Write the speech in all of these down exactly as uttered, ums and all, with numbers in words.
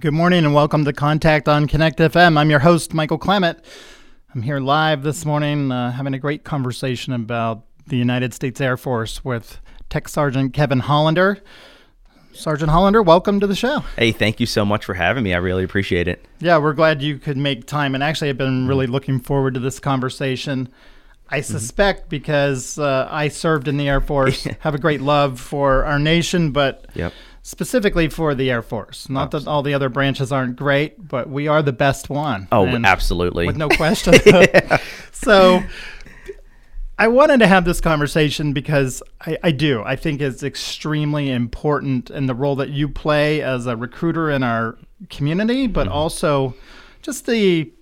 Good morning and welcome to Contact on Connect F M. I'm your host, Michael Clement. I'm here live this morning uh, having a great conversation about the United States Air Force with Tech Sergeant Kevin Hollander. Sergeant Hollander, welcome to the show. Hey, thank you so much for having me. I really appreciate it. Yeah, we're glad you could make time. And actually, I've been really looking forward to this conversation. I suspect mm-hmm. because uh, I served in the Air Force, have a great love for our nation, but... Yep. Specifically for the Air Force. Not that all the other branches aren't great, but we are the best one. Oh, and absolutely. With no question. yeah. So I wanted to have this conversation because I, I do. I think it's extremely important in the role that you play as a recruiter in our community, but mm-hmm. also just the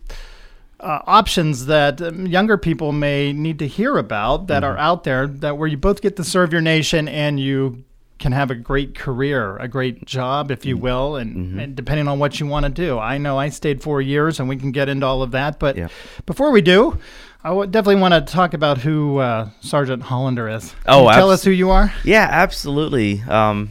uh, options that younger people may need to hear about that mm-hmm. are out there, that where you both get to serve your nation and you can have a great career, a great job, if you will, and, mm-hmm. and depending on what you want to do. I know I stayed four years, and we can get into all of that. But yeah. before we do, I w- definitely want to talk about who uh, Sergeant Hollander is. Can oh, you tell abs- us who you are? Yeah, absolutely. Um,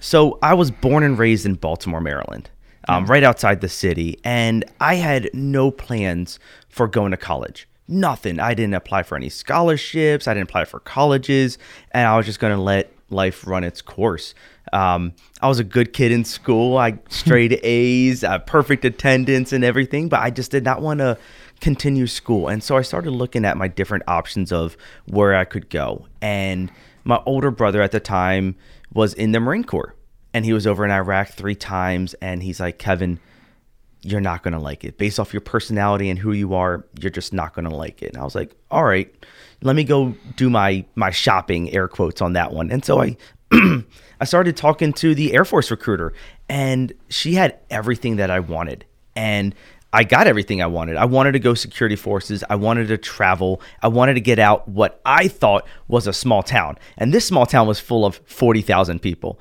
so I was born and raised in Baltimore, Maryland, um, mm-hmm. right outside the city, and I had no plans for going to college. Nothing. I didn't apply for any scholarships. I didn't apply for colleges, and I was just going to let life run its course. Um, I was a good kid in school. I straight A's, uh, perfect attendance and everything, but I just did not want to continue school. And so I started looking at my different options of where I could go. And my older brother at the time was in the Marine Corps, and he was over in Iraq three times. And he's like, Kevin, you're not going to like it. Based off your personality and who you are, you're just not going to like it. And I was like, all right, let me go do my my shopping, air quotes, on that one. And so I I started talking to the Air Force recruiter, and she had everything that I wanted. And I got everything I wanted. I wanted to go security forces. I wanted to travel. I wanted to get out what I thought was a small town. And this small town was full of forty thousand people.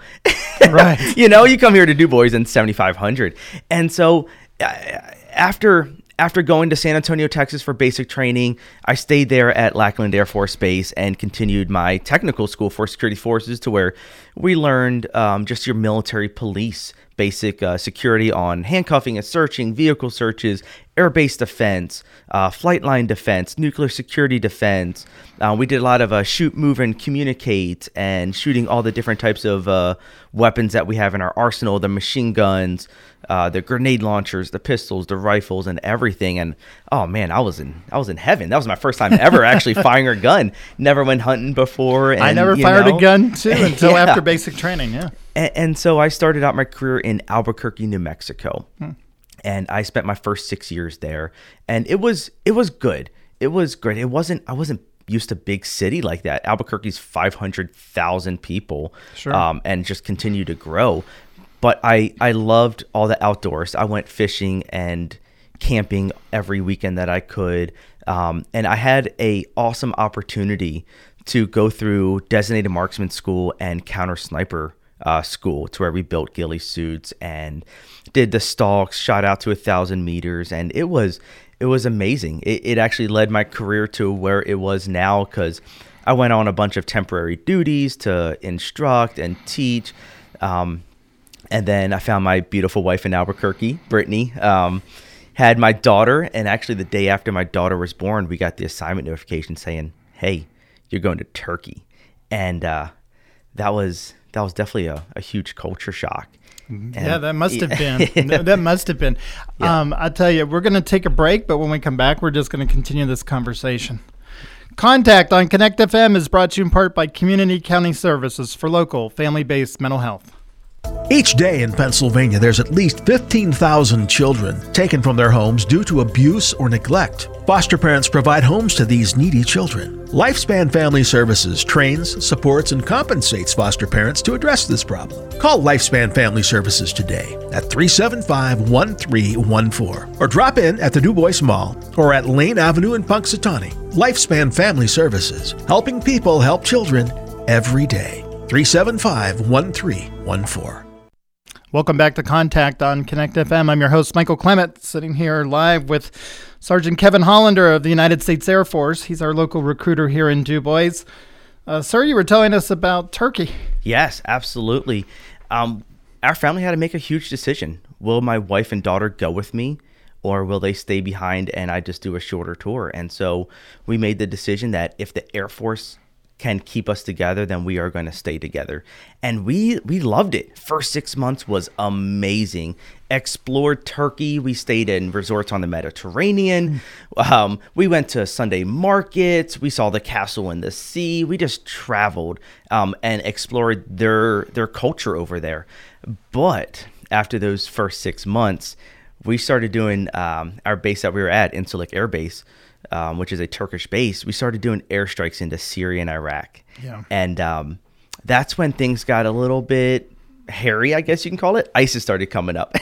Right. You know, you come here to DuBois and seventy-five hundred. And so after... After going to San Antonio, Texas for basic training, I stayed there at Lackland Air Force Base and continued my technical school for security forces, to where we learned um, just your military police, basic uh, security on handcuffing and searching, vehicle searches, air base defense, uh, flight line defense, nuclear security defense. Uh, we did a lot of uh, shoot, move, and communicate, and shooting all the different types of uh, weapons that we have in our arsenal, the machine guns, Uh, the grenade launchers, the pistols, the rifles, and everything. And oh man, I was in I was in heaven. That was my first time ever actually firing a gun. Never went hunting before. And, I never fired know. a gun too until yeah. after basic training. Yeah. And, and so I started out my career in Albuquerque, New Mexico, hmm. and I spent my first six years there. And it was it was good. It was great. It wasn't I wasn't. used to big city like that. Albuquerque's five hundred thousand people, sure. um, and just continue to grow. But I, I loved all the outdoors. I went fishing and camping every weekend that I could. Um, and I had a awesome opportunity to go through designated marksman school and counter sniper uh, school, to where we built ghillie suits and did the stalks, shot out to a thousand meters. And it was, it was amazing. It, it actually led my career to where it was now, because I went on a bunch of temporary duties to instruct and teach. Um, And then I found my beautiful wife in Albuquerque, Brittany, um, had my daughter. And actually the day after my daughter was born, we got the assignment notification saying, hey, you're going to Turkey. And uh, that was that was definitely a, a huge culture shock. And yeah, that must have yeah. been. That must have been. Yeah. Um, I'll tell you, we're going to take a break, but when we come back, we're just going to continue this conversation. Contact on Connect F M is brought to you in part by Community County Services for local, family-based mental health. Each day in Pennsylvania, there's at least fifteen thousand children taken from their homes due to abuse or neglect. Foster parents provide homes to these needy children. Lifespan Family Services trains, supports, and compensates foster parents to address this problem. Call Lifespan Family Services today at three seven five, one three one four or drop in at the DuBois Mall or at Lane Avenue in Punxsutawney. Lifespan Family Services, helping people help children every day. three seven five, one three one four. Welcome back to Contact on Connect F M. I'm your host, Michael Clement, sitting here live with Sergeant Kevin Hollander of the United States Air Force. He's our local recruiter here in DuBois. Uh, sir, you were telling us about Turkey. Yes, absolutely. Um, our family had to make a huge decision. will my wife and daughter go with me, or will they stay behind and I just do a shorter tour? And so we made the decision that if the Air Force can keep us together, then we are going to stay together. And we we loved it. First six months was amazing. Explored Turkey. We stayed in resorts on the Mediterranean. Um, we went to Sunday markets. We saw the castle in the sea. We just traveled um, and explored their their culture over there. But after those first six months, we started doing um, our base that we were at, Incirlik Air Base, Um, which is a Turkish base. We started doing airstrikes into Syria and Iraq. Yeah. And um, that's when things got a little bit hairy, I guess you can call it. ISIS started coming up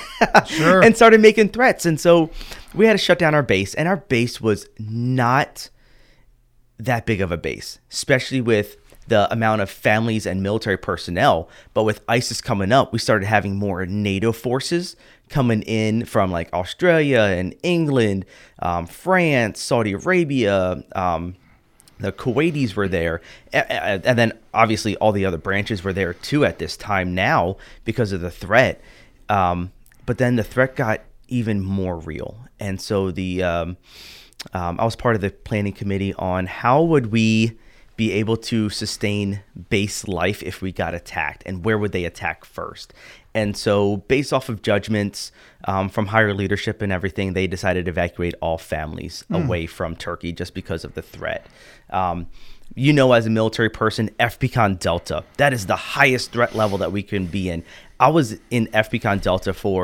sure. and started making threats. And so we had to shut down our base. And our base was not that big of a base, especially with the amount of families and military personnel. But with ISIS coming up, we started having more NATO forces coming in from like Australia and England, um, France, Saudi Arabia, um, the Kuwaitis were there. And, and then obviously all the other branches were there too at this time now because of the threat. Um, but then the threat got even more real. And so the um, um, I was part of the planning committee on how would we be able to sustain base life if we got attacked, and where would they attack first? And so based off of judgments um, from higher leadership and everything, they decided to evacuate all families mm. away from Turkey just because of the threat. Um, you know, as a military person, F P C O N Delta, that is the highest threat level that we can be in. I was in F P C O N Delta for,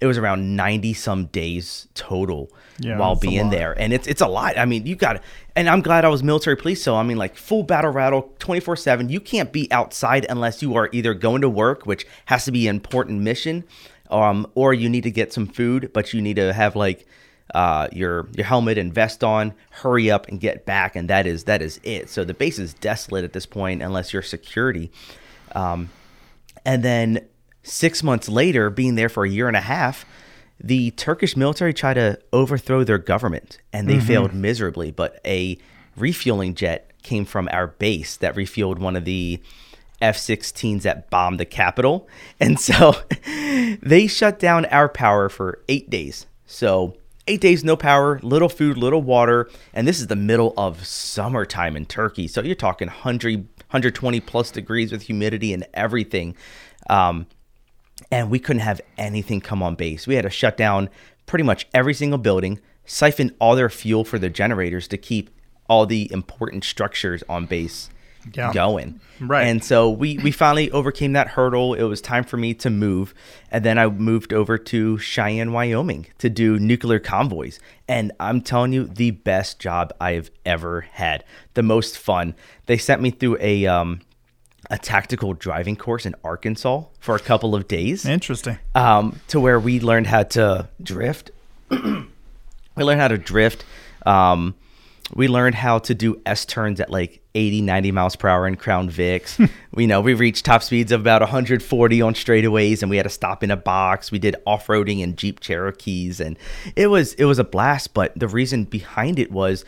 it was around ninety some days total yeah, while being there. And it's it's a lot. I mean, you got, and I'm glad I was military police. So I mean, like full battle rattle, twenty-four seven, you can't be outside unless you are either going to work, which has to be an important mission, um, or you need to get some food, but you need to have like uh, your your helmet and vest on, hurry up and get back. And that is, that is it. So the base is desolate at this point, unless you're security. Um, and then Six months later, being there for a year and a half, the Turkish military tried to overthrow their government, and they mm-hmm. failed miserably. But a refueling jet came from our base that refueled one of the F sixteens that bombed the capital. And so they shut down our power for eight days. So eight days, no power, little food, little water. And this is the middle of summertime in Turkey. So you're talking one hundred, one hundred twenty plus degrees with humidity and everything. Um, And we couldn't have anything come on base. We had to shut down pretty much every single building, siphon all their fuel for the generators to keep all the important structures on base yeah. going. Right. And so we, we finally overcame that hurdle. It was time for me to move. And then I moved over to Cheyenne, Wyoming to do nuclear convoys. And I'm telling you, the best job I've ever had. The most fun. They sent me through a... Um, a tactical driving course in Arkansas for a couple of days. Interesting. Um, to where we learned how to drift. We learned how to drift. Um, we learned how to do S-turns at like eighty, ninety miles per hour in Crown Vics. we you know we reached top speeds of about one hundred forty on straightaways, and we had to stop in a box. We did off-roading in Jeep Cherokees, and it was, it was a blast. But the reason behind it was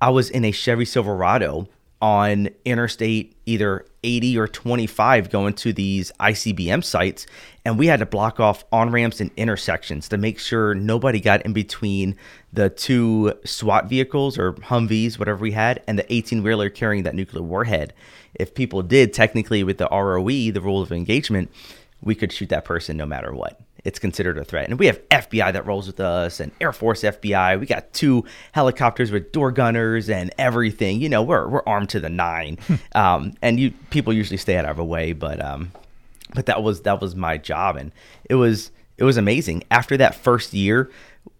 I was in a Chevy Silverado on Interstate either eighty or twenty-five going to these I C B M sites, and we had to block off on-ramps and intersections to make sure nobody got in between the two SWAT vehicles or Humvees, whatever we had, and the eighteen-wheeler carrying that nuclear warhead. If people did, technically with the R O E, the rule of engagement, we could shoot that person no matter what. It's considered a threat. And we have F B I that rolls with us and Air Force F B I. We got two helicopters with door gunners and everything. You know, we're we're armed to the nine. um, and you people usually stay out of our way, but um, but that was that was my job, and it was it was amazing. After that first year,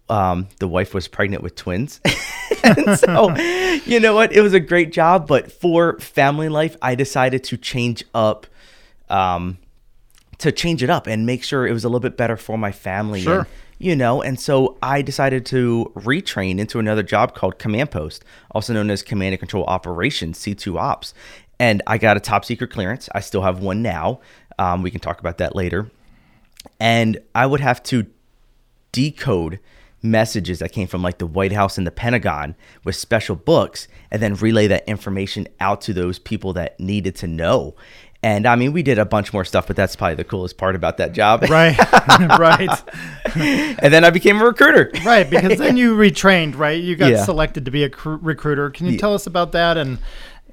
um, the wife was pregnant with twins. And so, you know what? It was a great job, but for family life, I decided to change up um to change it up and make sure it was a little bit better for my family, sure. and, you know, and so I decided to retrain into another job called Command Post, also known as Command and Control Operations, C two Ops. And I got a top secret clearance. I still have one now. Um, we can talk about that later. And I would have to decode messages that came from like the White House and the Pentagon with special books, and then relay that information out to those people that needed to know. And I mean, we did a bunch more stuff, but that's probably the coolest part about that job. Right, right. And then I became a recruiter. Right, because then you retrained, right? You got yeah. selected to be a cr- recruiter. Can you yeah. tell us about that? And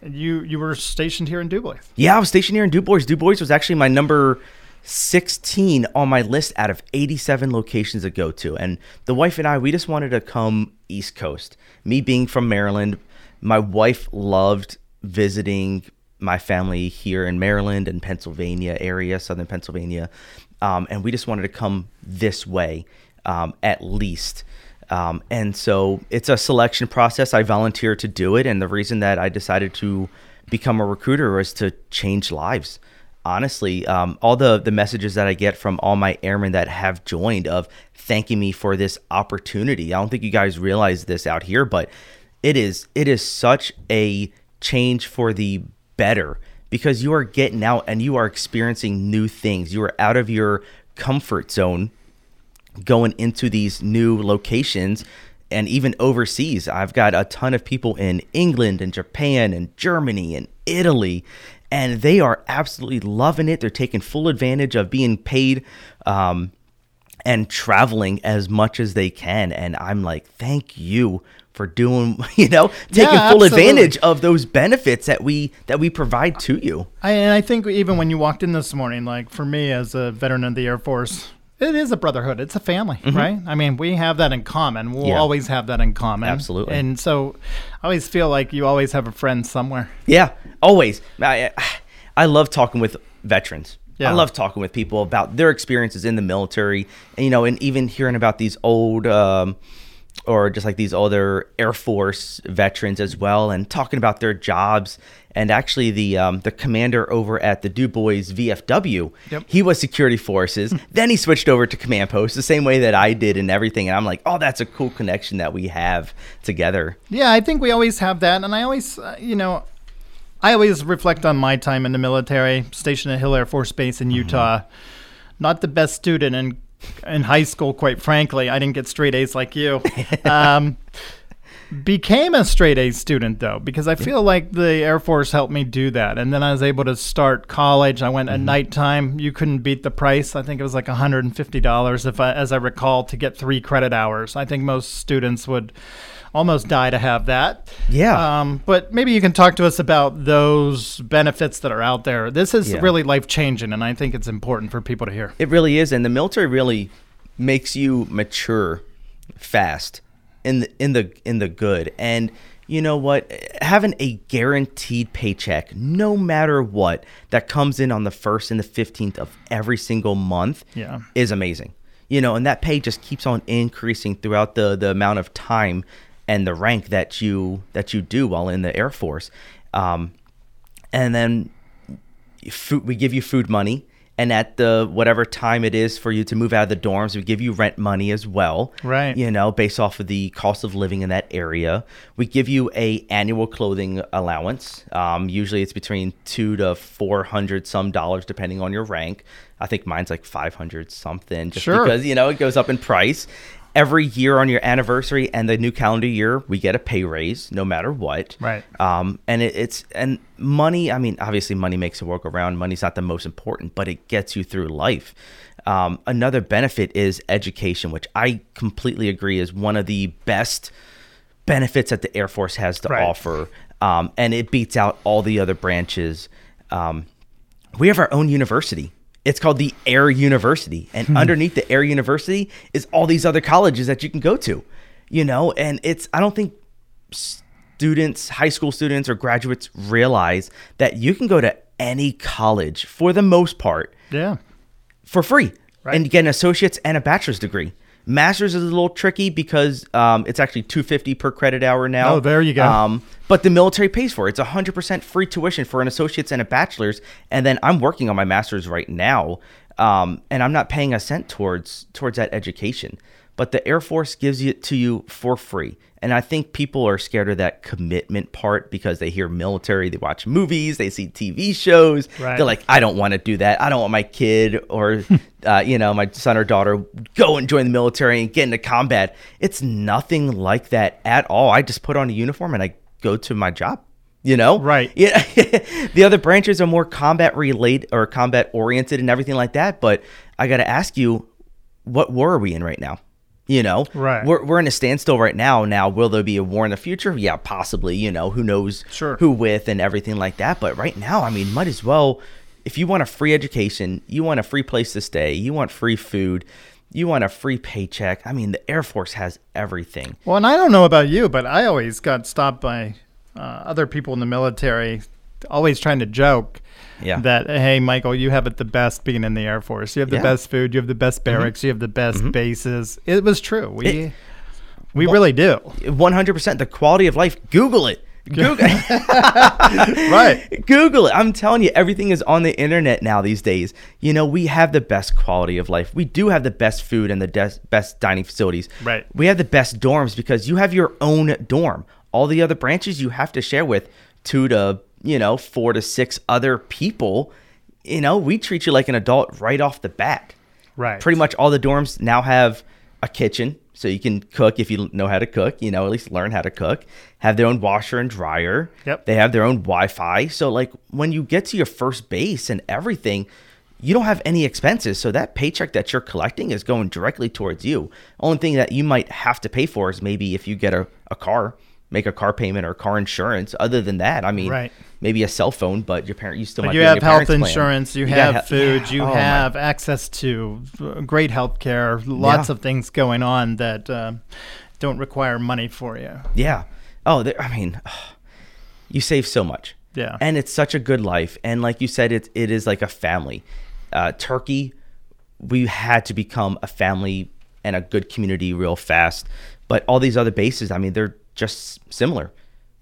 you you were stationed here in Dubois. Yeah, I was stationed here in Dubois. Dubois was actually my number sixteen on my list out of eighty-seven locations to go to. And the wife and I, we just wanted to come East Coast. Me being from Maryland, my wife loved visiting my family here in Maryland and Pennsylvania area, Southern Pennsylvania. Um, and we just wanted to come this way, um, at least. Um, and so it's a selection process. I volunteered to do it. And the reason that I decided to become a recruiter was to change lives. Honestly, um, all the, the messages that I get from all my airmen that have joined of thanking me for this opportunity. I don't think you guys realize this out here, but it is, it is such a change for the better, because you are getting out and you are experiencing new things. You are out of your comfort zone going into these new locations and even overseas. I've got a ton of people in England and Japan and Germany and Italy, and they are absolutely loving it. They're taking full advantage of being paid um, and traveling as much as they can. And I'm like, thank you for doing, you know, taking yeah, full advantage of those benefits that we that we provide to you. I, and I think even when you walked in this morning, like for me as a veteran of the Air Force, it is a brotherhood. It's a family, mm-hmm. right? I mean, we have that in common. We'll yeah. always have that in common. Absolutely. And so I always feel like you always have a friend somewhere. Yeah, always. I, I love talking with veterans. Yeah. I love talking with people about their experiences in the military, and, you know, and even hearing about these old um, or just like these other Air Force veterans as well, and talking about their jobs. And actually the um, the commander over at the Dubois V F W, yep. he was security forces. Then he switched over to command post the same way that I did and everything. And I'm like, oh, that's a cool connection that we have together. Yeah, I think we always have that. And I always, uh, you know, I always reflect on my time in the military, stationed at Hill Air Force Base in Utah. Mm-hmm. Not the best student in in high school, quite frankly. I didn't get straight A's like you. Um, became a straight A student, though, because I feel like the Air Force helped me do that. And then I was able to start college. I went mm-hmm. at nighttime. You couldn't beat the price. I think it was like one hundred fifty dollars, if I, as I recall, to get three credit hours. I think most students would almost die to have that. Yeah. Um, but maybe you can talk to us about those benefits that are out there. This is yeah. really life-changing, and I think it's important for people to hear. It really is, and the military really makes you mature fast in the in the in the good. And you know what? Having a guaranteed paycheck, no matter what, that comes in on the first and the fifteenth of every single month yeah. is amazing. You know, and that pay just keeps on increasing throughout the the amount of time and the rank that you that you do while in the Air Force. Um, and then food, we give you food money. And at the whatever time it is for you to move out of the dorms, we give you rent money as well. Right. You know, based off of the cost of living in that area. We give you a annual clothing allowance. Um, usually it's between two to four hundred some dollars depending on your rank. I think mine's like five hundred something, just sure. because, you know, it goes up in price. Every year on your anniversary and the new calendar year, we get a pay raise no matter what. Right. Um, and it, it's and money. I mean, obviously, money makes a world go round. Money's not the most important, but it gets you through life. Um, another benefit is education, which I completely agree is one of the best benefits that the Air Force has to right. offer, um, and it beats out all the other branches. Um, we have our own university. It's called the Air University, and hmm. underneath the Air University is all these other colleges that you can go to, you know, and it's, I don't think students, high school students or graduates realize that you can go to any college for the most part yeah, for free right. and get an associate's and a bachelor's degree. Master's is a little tricky because um, it's actually two hundred fifty dollars per credit hour now. Oh, there you go. Um, but the military pays for it. It's one hundred percent free tuition for an associate's and a bachelor's. And then I'm working on my master's right now, um, and I'm not paying a cent towards towards that education. But the Air Force gives it to you for free. And I think people are scared of that commitment part because they hear military, they watch movies, they see T V shows. Right. They're like, I don't want to do that. I don't want my kid or, uh, you know, my son or daughter go and join the military and get into combat. It's nothing like that at all. I just put on a uniform and I go to my job. you know? Right. Yeah. The other branches are more combat related or combat oriented and everything like that. But I got to ask you, what war are we in right now? You know, right. We're we're in a standstill right now. Now, will there be a war in the future? Yeah, possibly. You know, who knows? Sure. Who with and everything like that. But right now, I mean, might as well. If you want a free education, you want a free place to stay, you want free food, you want a free paycheck. I mean, the Air Force has everything. Well, and I don't know about you, but I always got stopped by uh, other people in the military, always trying to joke yeah. that, hey, Michael, you have it the best being in the Air Force. You have the yeah. best food. You have the best barracks. Mm-hmm. You have the best mm-hmm. bases. It was true. We it, we well, really do. one hundred percent. The quality of life, Google it. Google right. Google it. I'm telling you, everything is on the internet now these days. You know, we have the best quality of life. We do have the best food and the des- best dining facilities. Right. We have the best dorms because you have your own dorm. All the other branches you have to share with two to, you know, four to six other people. You know, we treat you like an adult right off the bat. Right. Pretty much all the dorms now have a kitchen. So you can cook if you know how to cook, you know, at least learn how to cook, have their own washer and dryer. Yep. They have their own Wi-Fi. So like when you get to your first base and everything, you don't have any expenses. So that paycheck that you're collecting is going directly towards you. Only thing that you might have to pay for is maybe if you get a, a car, make a car payment or car insurance. Other than that, I mean, right. maybe a cell phone, but your parent, you still might you be have health insurance, you, you have health insurance, you have food, yeah. you oh, have my. access to great health care, lots yeah. of things going on that uh, don't require money for you. Yeah. Oh, I mean, you save so much. Yeah. And it's such a good life. And like you said, it, it is like a family. Uh, Turkey, we had to become a family and a good community real fast. But all these other bases, I mean, they're just similar.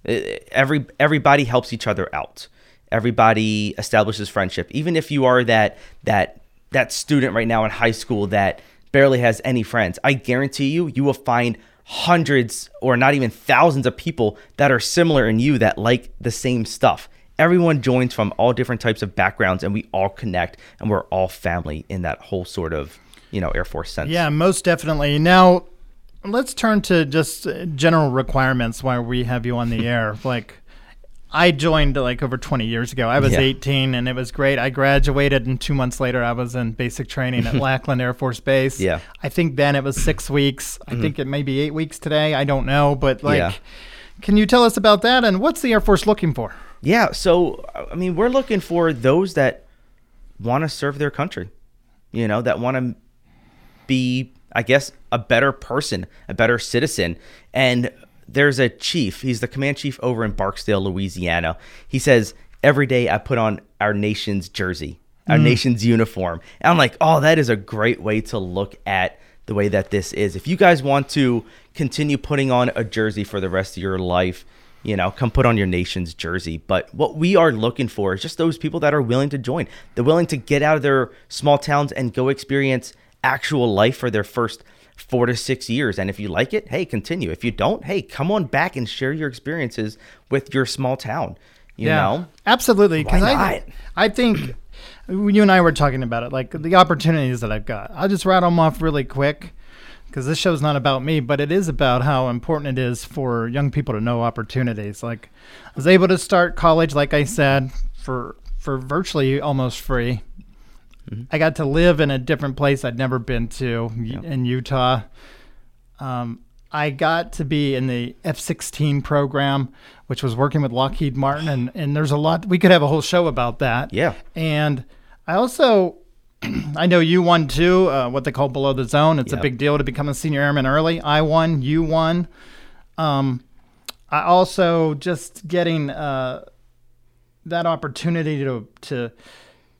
Every everybody helps each other out. Everybody establishes friendship. Even if you are that that that student right now in high school that barely has any friends, I guarantee you, you will find hundreds or not even thousands of people that are similar in you that like the same stuff. Everyone joins from all different types of backgrounds, and we all connect, and we're all family in that whole sort of, you know, Air Force sense. Yeah, most definitely. Now, let's turn to just general requirements while we have you on the air. Like, I joined like over twenty years ago. I was yeah. eighteen, and it was great. I graduated, and two months later, I was in basic training at Lackland Air Force Base. Yeah. I think then it was six weeks. Mm-hmm. I think it may be eight weeks today. I don't know. But, like, yeah. can you tell us about that, and what's the Air Force looking for? Yeah. So, I mean, we're looking for those that want to serve their country, you know, that want to be, I guess, a better person, a better citizen. And there's a chief, he's the command chief over in Barksdale, Louisiana. He says, every day I put on our nation's jersey, our mm. nation's uniform. And I'm like, oh, that is a great way to look at the way that this is. If you guys want to continue putting on a jersey for the rest of your life, you know, come put on your nation's jersey. But what we are looking for is just those people that are willing to join. They're willing to get out of their small towns and go experience actual life for their first four to six years. And if you like it, hey, continue. If you don't, hey, come on back and share your experiences with your small town. You yeah, know? Absolutely. Because I, I think you and I were talking about it, like the opportunities that I've got. I'll just rattle them off really quick because this show's not about me, but it is about how important it is for young people to know opportunities. Like, I was able to start college, like I said, for for virtually almost free. I got to live in a different place I'd never been to yeah. in Utah. Um, I got to be in the F sixteen program, which was working with Lockheed Martin. And, and there's a lot, we could have a whole show about that. Yeah. And I also, I know you won too, uh, what they call below the zone. It's yeah. a big deal to become a senior airman early. I won, you won. Um, I also just getting uh, that opportunity to, to,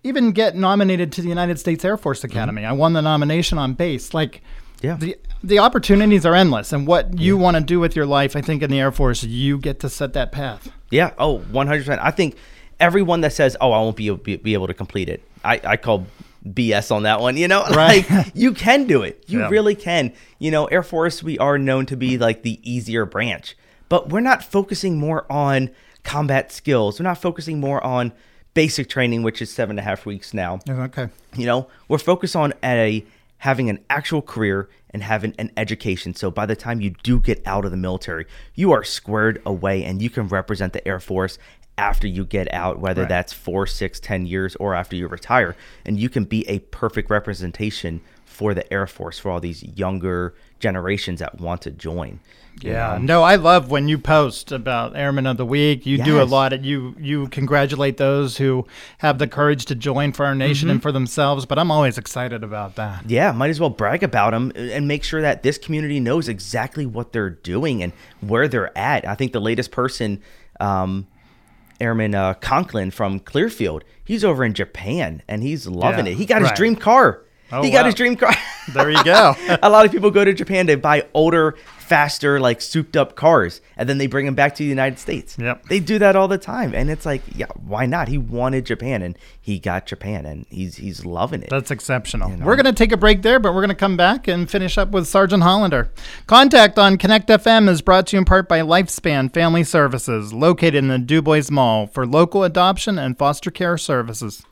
even get nominated to the United States Air Force Academy. Mm-hmm. I won the nomination on base. Like, yeah. the the opportunities are endless. And what you yeah. want to do with your life, I think in the Air Force, you get to set that path. Yeah. Oh, one hundred percent. I think everyone that says, oh, I won't be, be, be able to complete it, I, I call B S on that one. You know, right. like, you can do it. You yeah. really can. You know, Air Force, we are known to be like the easier branch. But we're not focusing more on combat skills. We're not focusing more on basic training, which is seven and a half weeks now. Okay. You know, we're focused on a having an actual career and having an education. So by the time you do get out of the military, you are squared away and you can represent the Air Force after you get out, whether right. that's four, six, ten years, or after you retire. And you can be a perfect representation for the Air Force, for all these younger generations that want to join. Yeah, know? no, I love when you post about Airmen of the Week. You yes. do a lot of, you, you congratulate those who have the courage to join for our nation mm-hmm. and for themselves, but I'm always excited about that. Yeah, might as well brag about them and make sure that this community knows exactly what they're doing and where they're at. I think the latest person, um, Airman uh, Conklin from Clearfield, he's over in Japan and he's loving yeah, it. He got right. his dream car. Oh, he wow. got his dream car. There you go. A lot of people go to Japan to buy older, faster, like souped up cars, and then they bring them back to the United States. Yep. They do that all the time. And it's like, yeah, why not? He wanted Japan and he got Japan and he's he's loving it. That's exceptional. You know? We're going to take a break there, but we're going to come back and finish up with Sergeant Hollander. Contact on Connect F M is brought to you in part by Lifespan Family Services, located in the Dubois Mall, for local adoption and foster care services.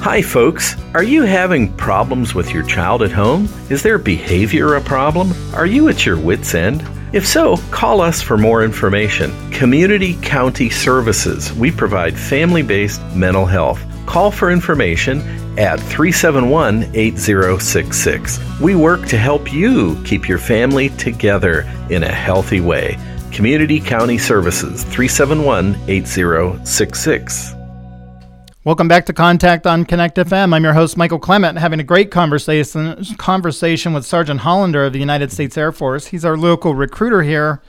Hi folks, are you having problems with your child at home? Is their behavior a problem? Are you at your wit's end? If so, call us for more information. Community County Services. We provide family-based mental health. Call for information at three seven one, eight zero six six. We work to help you keep your family together in a healthy way. Community County Services, three seven one, eight zero six six. Welcome back to Contact on Connect F M. I'm your host, Michael Clement, having a great conversation conversation with Sergeant Hollander of the United States Air Force. He's our local recruiter here.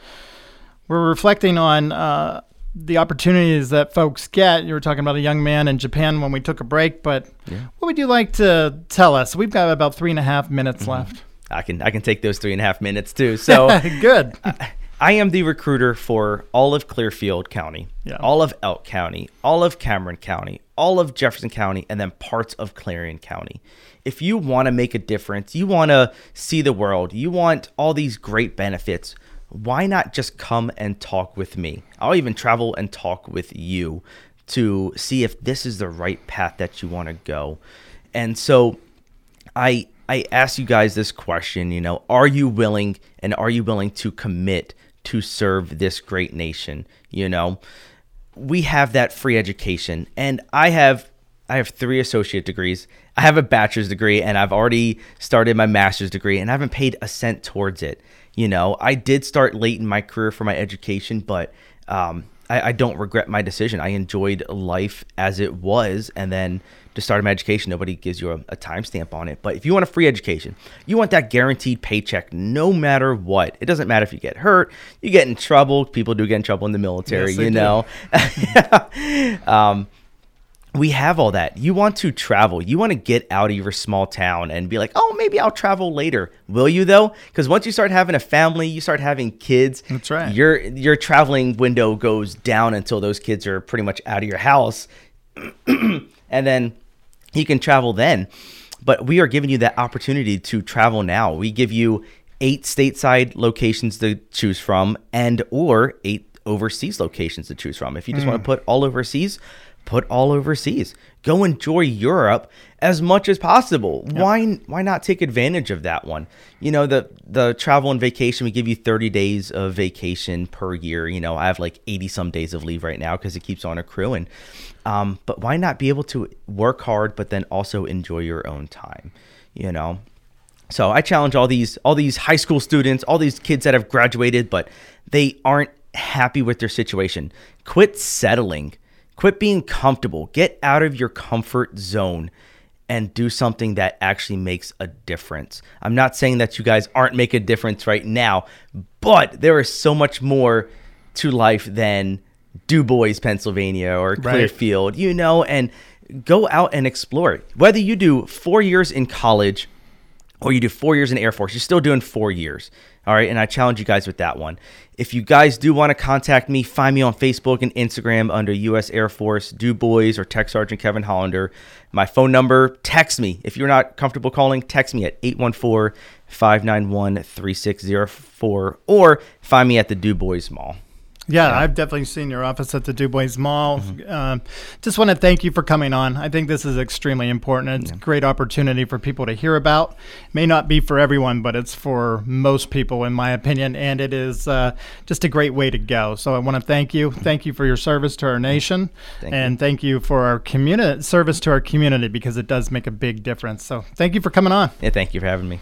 We're reflecting on uh, the opportunities that folks get. You were talking about a young man in Japan when we took a break, but yeah. what would you like to tell us? We've got about three and a half minutes mm-hmm. left. I can I can take those three and a half minutes too. So good. I, I am the recruiter for all of Clearfield County, yeah. all of Elk County, all of Cameron County, all of Jefferson County, and then parts of Clarion County. If you want to make a difference, you want to see the world, you want all these great benefits, why not just come and talk with me? I'll even travel and talk with you to see if this is the right path that you want to go. And so I I ask you guys this question, you know, are you willing and are you willing to commit to serve this great nation, you know? We have that free education, and I have I have three associate degrees. I have a bachelor's degree, and I've already started my master's degree, and I haven't paid a cent towards it. You know, I did start late in my career for my education, but um, I, I don't regret my decision. I enjoyed life as it was, and then to start my education, nobody gives you a, a timestamp on it. But if you want a free education, you want that guaranteed paycheck no matter what. It doesn't matter if you get hurt, you get in trouble. People do get in trouble in the military, yes, you know. um, we have all that. You want to travel. You want to get out of your small town and be like, oh, maybe I'll travel later. Will you though? Because once you start having a family, you start having kids. That's right. Your, your traveling window goes down until those kids are pretty much out of your house. And then you can travel then, but we are giving you that opportunity to travel now. We give you eight stateside locations to choose from and or eight overseas locations to choose from. If you just mm. want to put all overseas, put all overseas. Go enjoy Europe as much as possible. Yep. Why why not take advantage of that one? You know, the, the travel and vacation, we give you thirty days of vacation per year. You know, I have like eighty some days of leave right now because it keeps on accruing. Um, but why not be able to work hard, but then also enjoy your own time, you know? So I challenge all these all these high school students, all these kids that have graduated, but they aren't happy with their situation. Quit settling. Quit being comfortable. Get out of your comfort zone and do something that actually makes a difference. I'm not saying that you guys aren't making a difference right now, but there is so much more to life than DuBois, Pennsylvania, or Clearfield, right. you know, and go out and explore it. Whether you do four years in college or you do four years in the Air Force, you're still doing four years. All right, and I challenge you guys with that one. If you guys do want to contact me, find me on Facebook and Instagram under U S Air Force DuBois or Tech Sergeant Kevin Hollander. My phone number, text me. If you're not comfortable calling, text me at eight one four, five nine one, three six zero four or find me at the DuBois Mall. Yeah, yeah, I've definitely seen your office at the Dubois Mall. Mm-hmm. Um, just want to thank you for coming on. I think this is extremely important. It's yeah. a great opportunity for people to hear about. May not be for everyone, but it's for most people, in my opinion, and it is uh, just a great way to go. So I want to thank you. Thank you for your service to our nation, thank and you. Thank you for our community service to our community, because it does make a big difference. So thank you for coming on. Yeah, thank you for having me.